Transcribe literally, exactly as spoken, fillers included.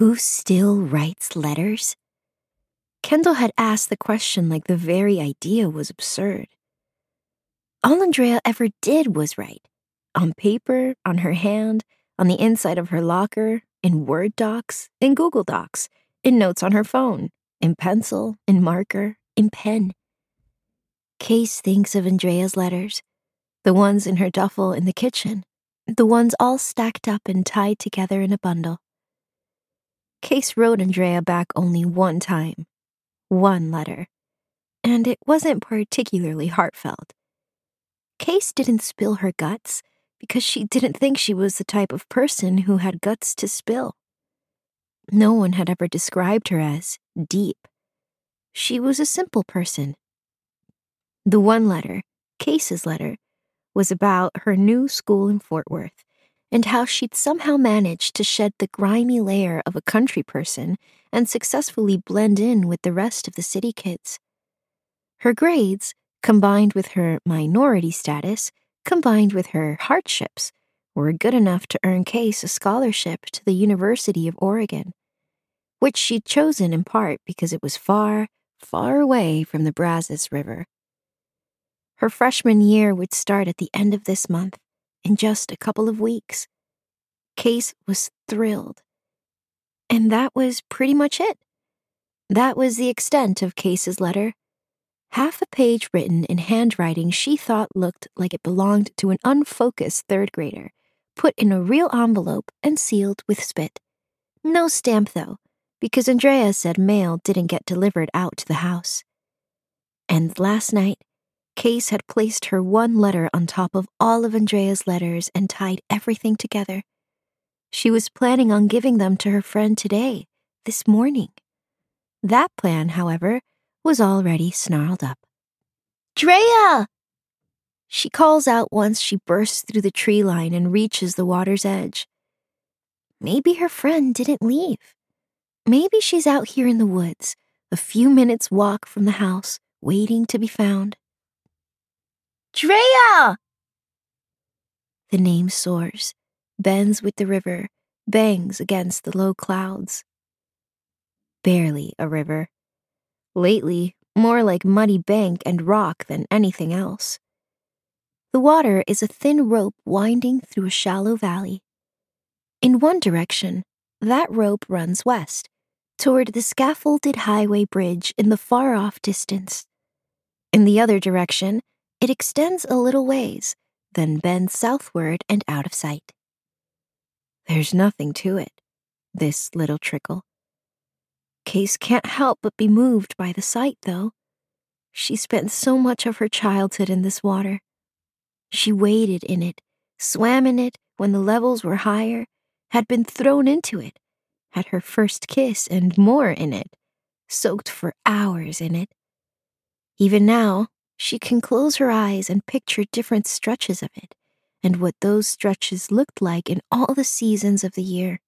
who still writes letters? Kendall had asked the question like the very idea was absurd. All Andrea ever did was write. On paper, on her hand, on the inside of her locker, in Word docs, in Google Docs, in notes on her phone, in pencil, in marker, in pen. Case thinks of Andrea's letters, the ones in her duffel in the kitchen, the ones all stacked up and tied together in a bundle. Case wrote Andrea back only one time, one letter, and it wasn't particularly heartfelt. Case didn't spill her guts because she didn't think she was the type of person who had guts to spill. No one had ever described her as deep. She was a simple person. The one letter, Case's letter, was about her new school in Fort Worth and how she'd somehow managed to shed the grimy layer of a country person and successfully blend in with the rest of the city kids. Her grades, combined with her minority status, combined with her hardships, were good enough to earn Case a scholarship to the University of Oregon, which she'd chosen in part because it was far, far away from the Brazos River. Her freshman year would start at the end of this month, in just a couple of weeks. Case was thrilled. And that was pretty much it. That was the extent of Case's letter. Half a page written in handwriting she thought looked like it belonged to an unfocused third grader, put in a real envelope and sealed with spit. No stamp, though, because Andrea said mail didn't get delivered out to the house. And last night, Case had placed her one letter on top of all of Andrea's letters and tied everything together. She was planning on giving them to her friend today, this morning. That plan, however, was already snarled up. Drea! She calls out once she bursts through the tree line and reaches the water's edge. Maybe her friend didn't leave. Maybe she's out here in the woods, a few minutes' walk from the house, waiting to be found. Drea! The name soars, bends with the river, bangs against the low clouds. Barely a river. Lately, more like muddy bank and rock than anything else. The water is a thin rope winding through a shallow valley. In one direction, that rope runs west, toward the scaffolded highway bridge in the far-off distance. In the other direction, it extends a little ways, then bends southward and out of sight. There's nothing to it, this little trickle. Case can't help but be moved by the sight, though. She spent so much of her childhood in this water. She waded in it, swam in it when the levels were higher, had been thrown into it, had her first kiss and more in it, soaked for hours in it. Even now, she can close her eyes and picture different stretches of it, and what those stretches looked like in all the seasons of the year.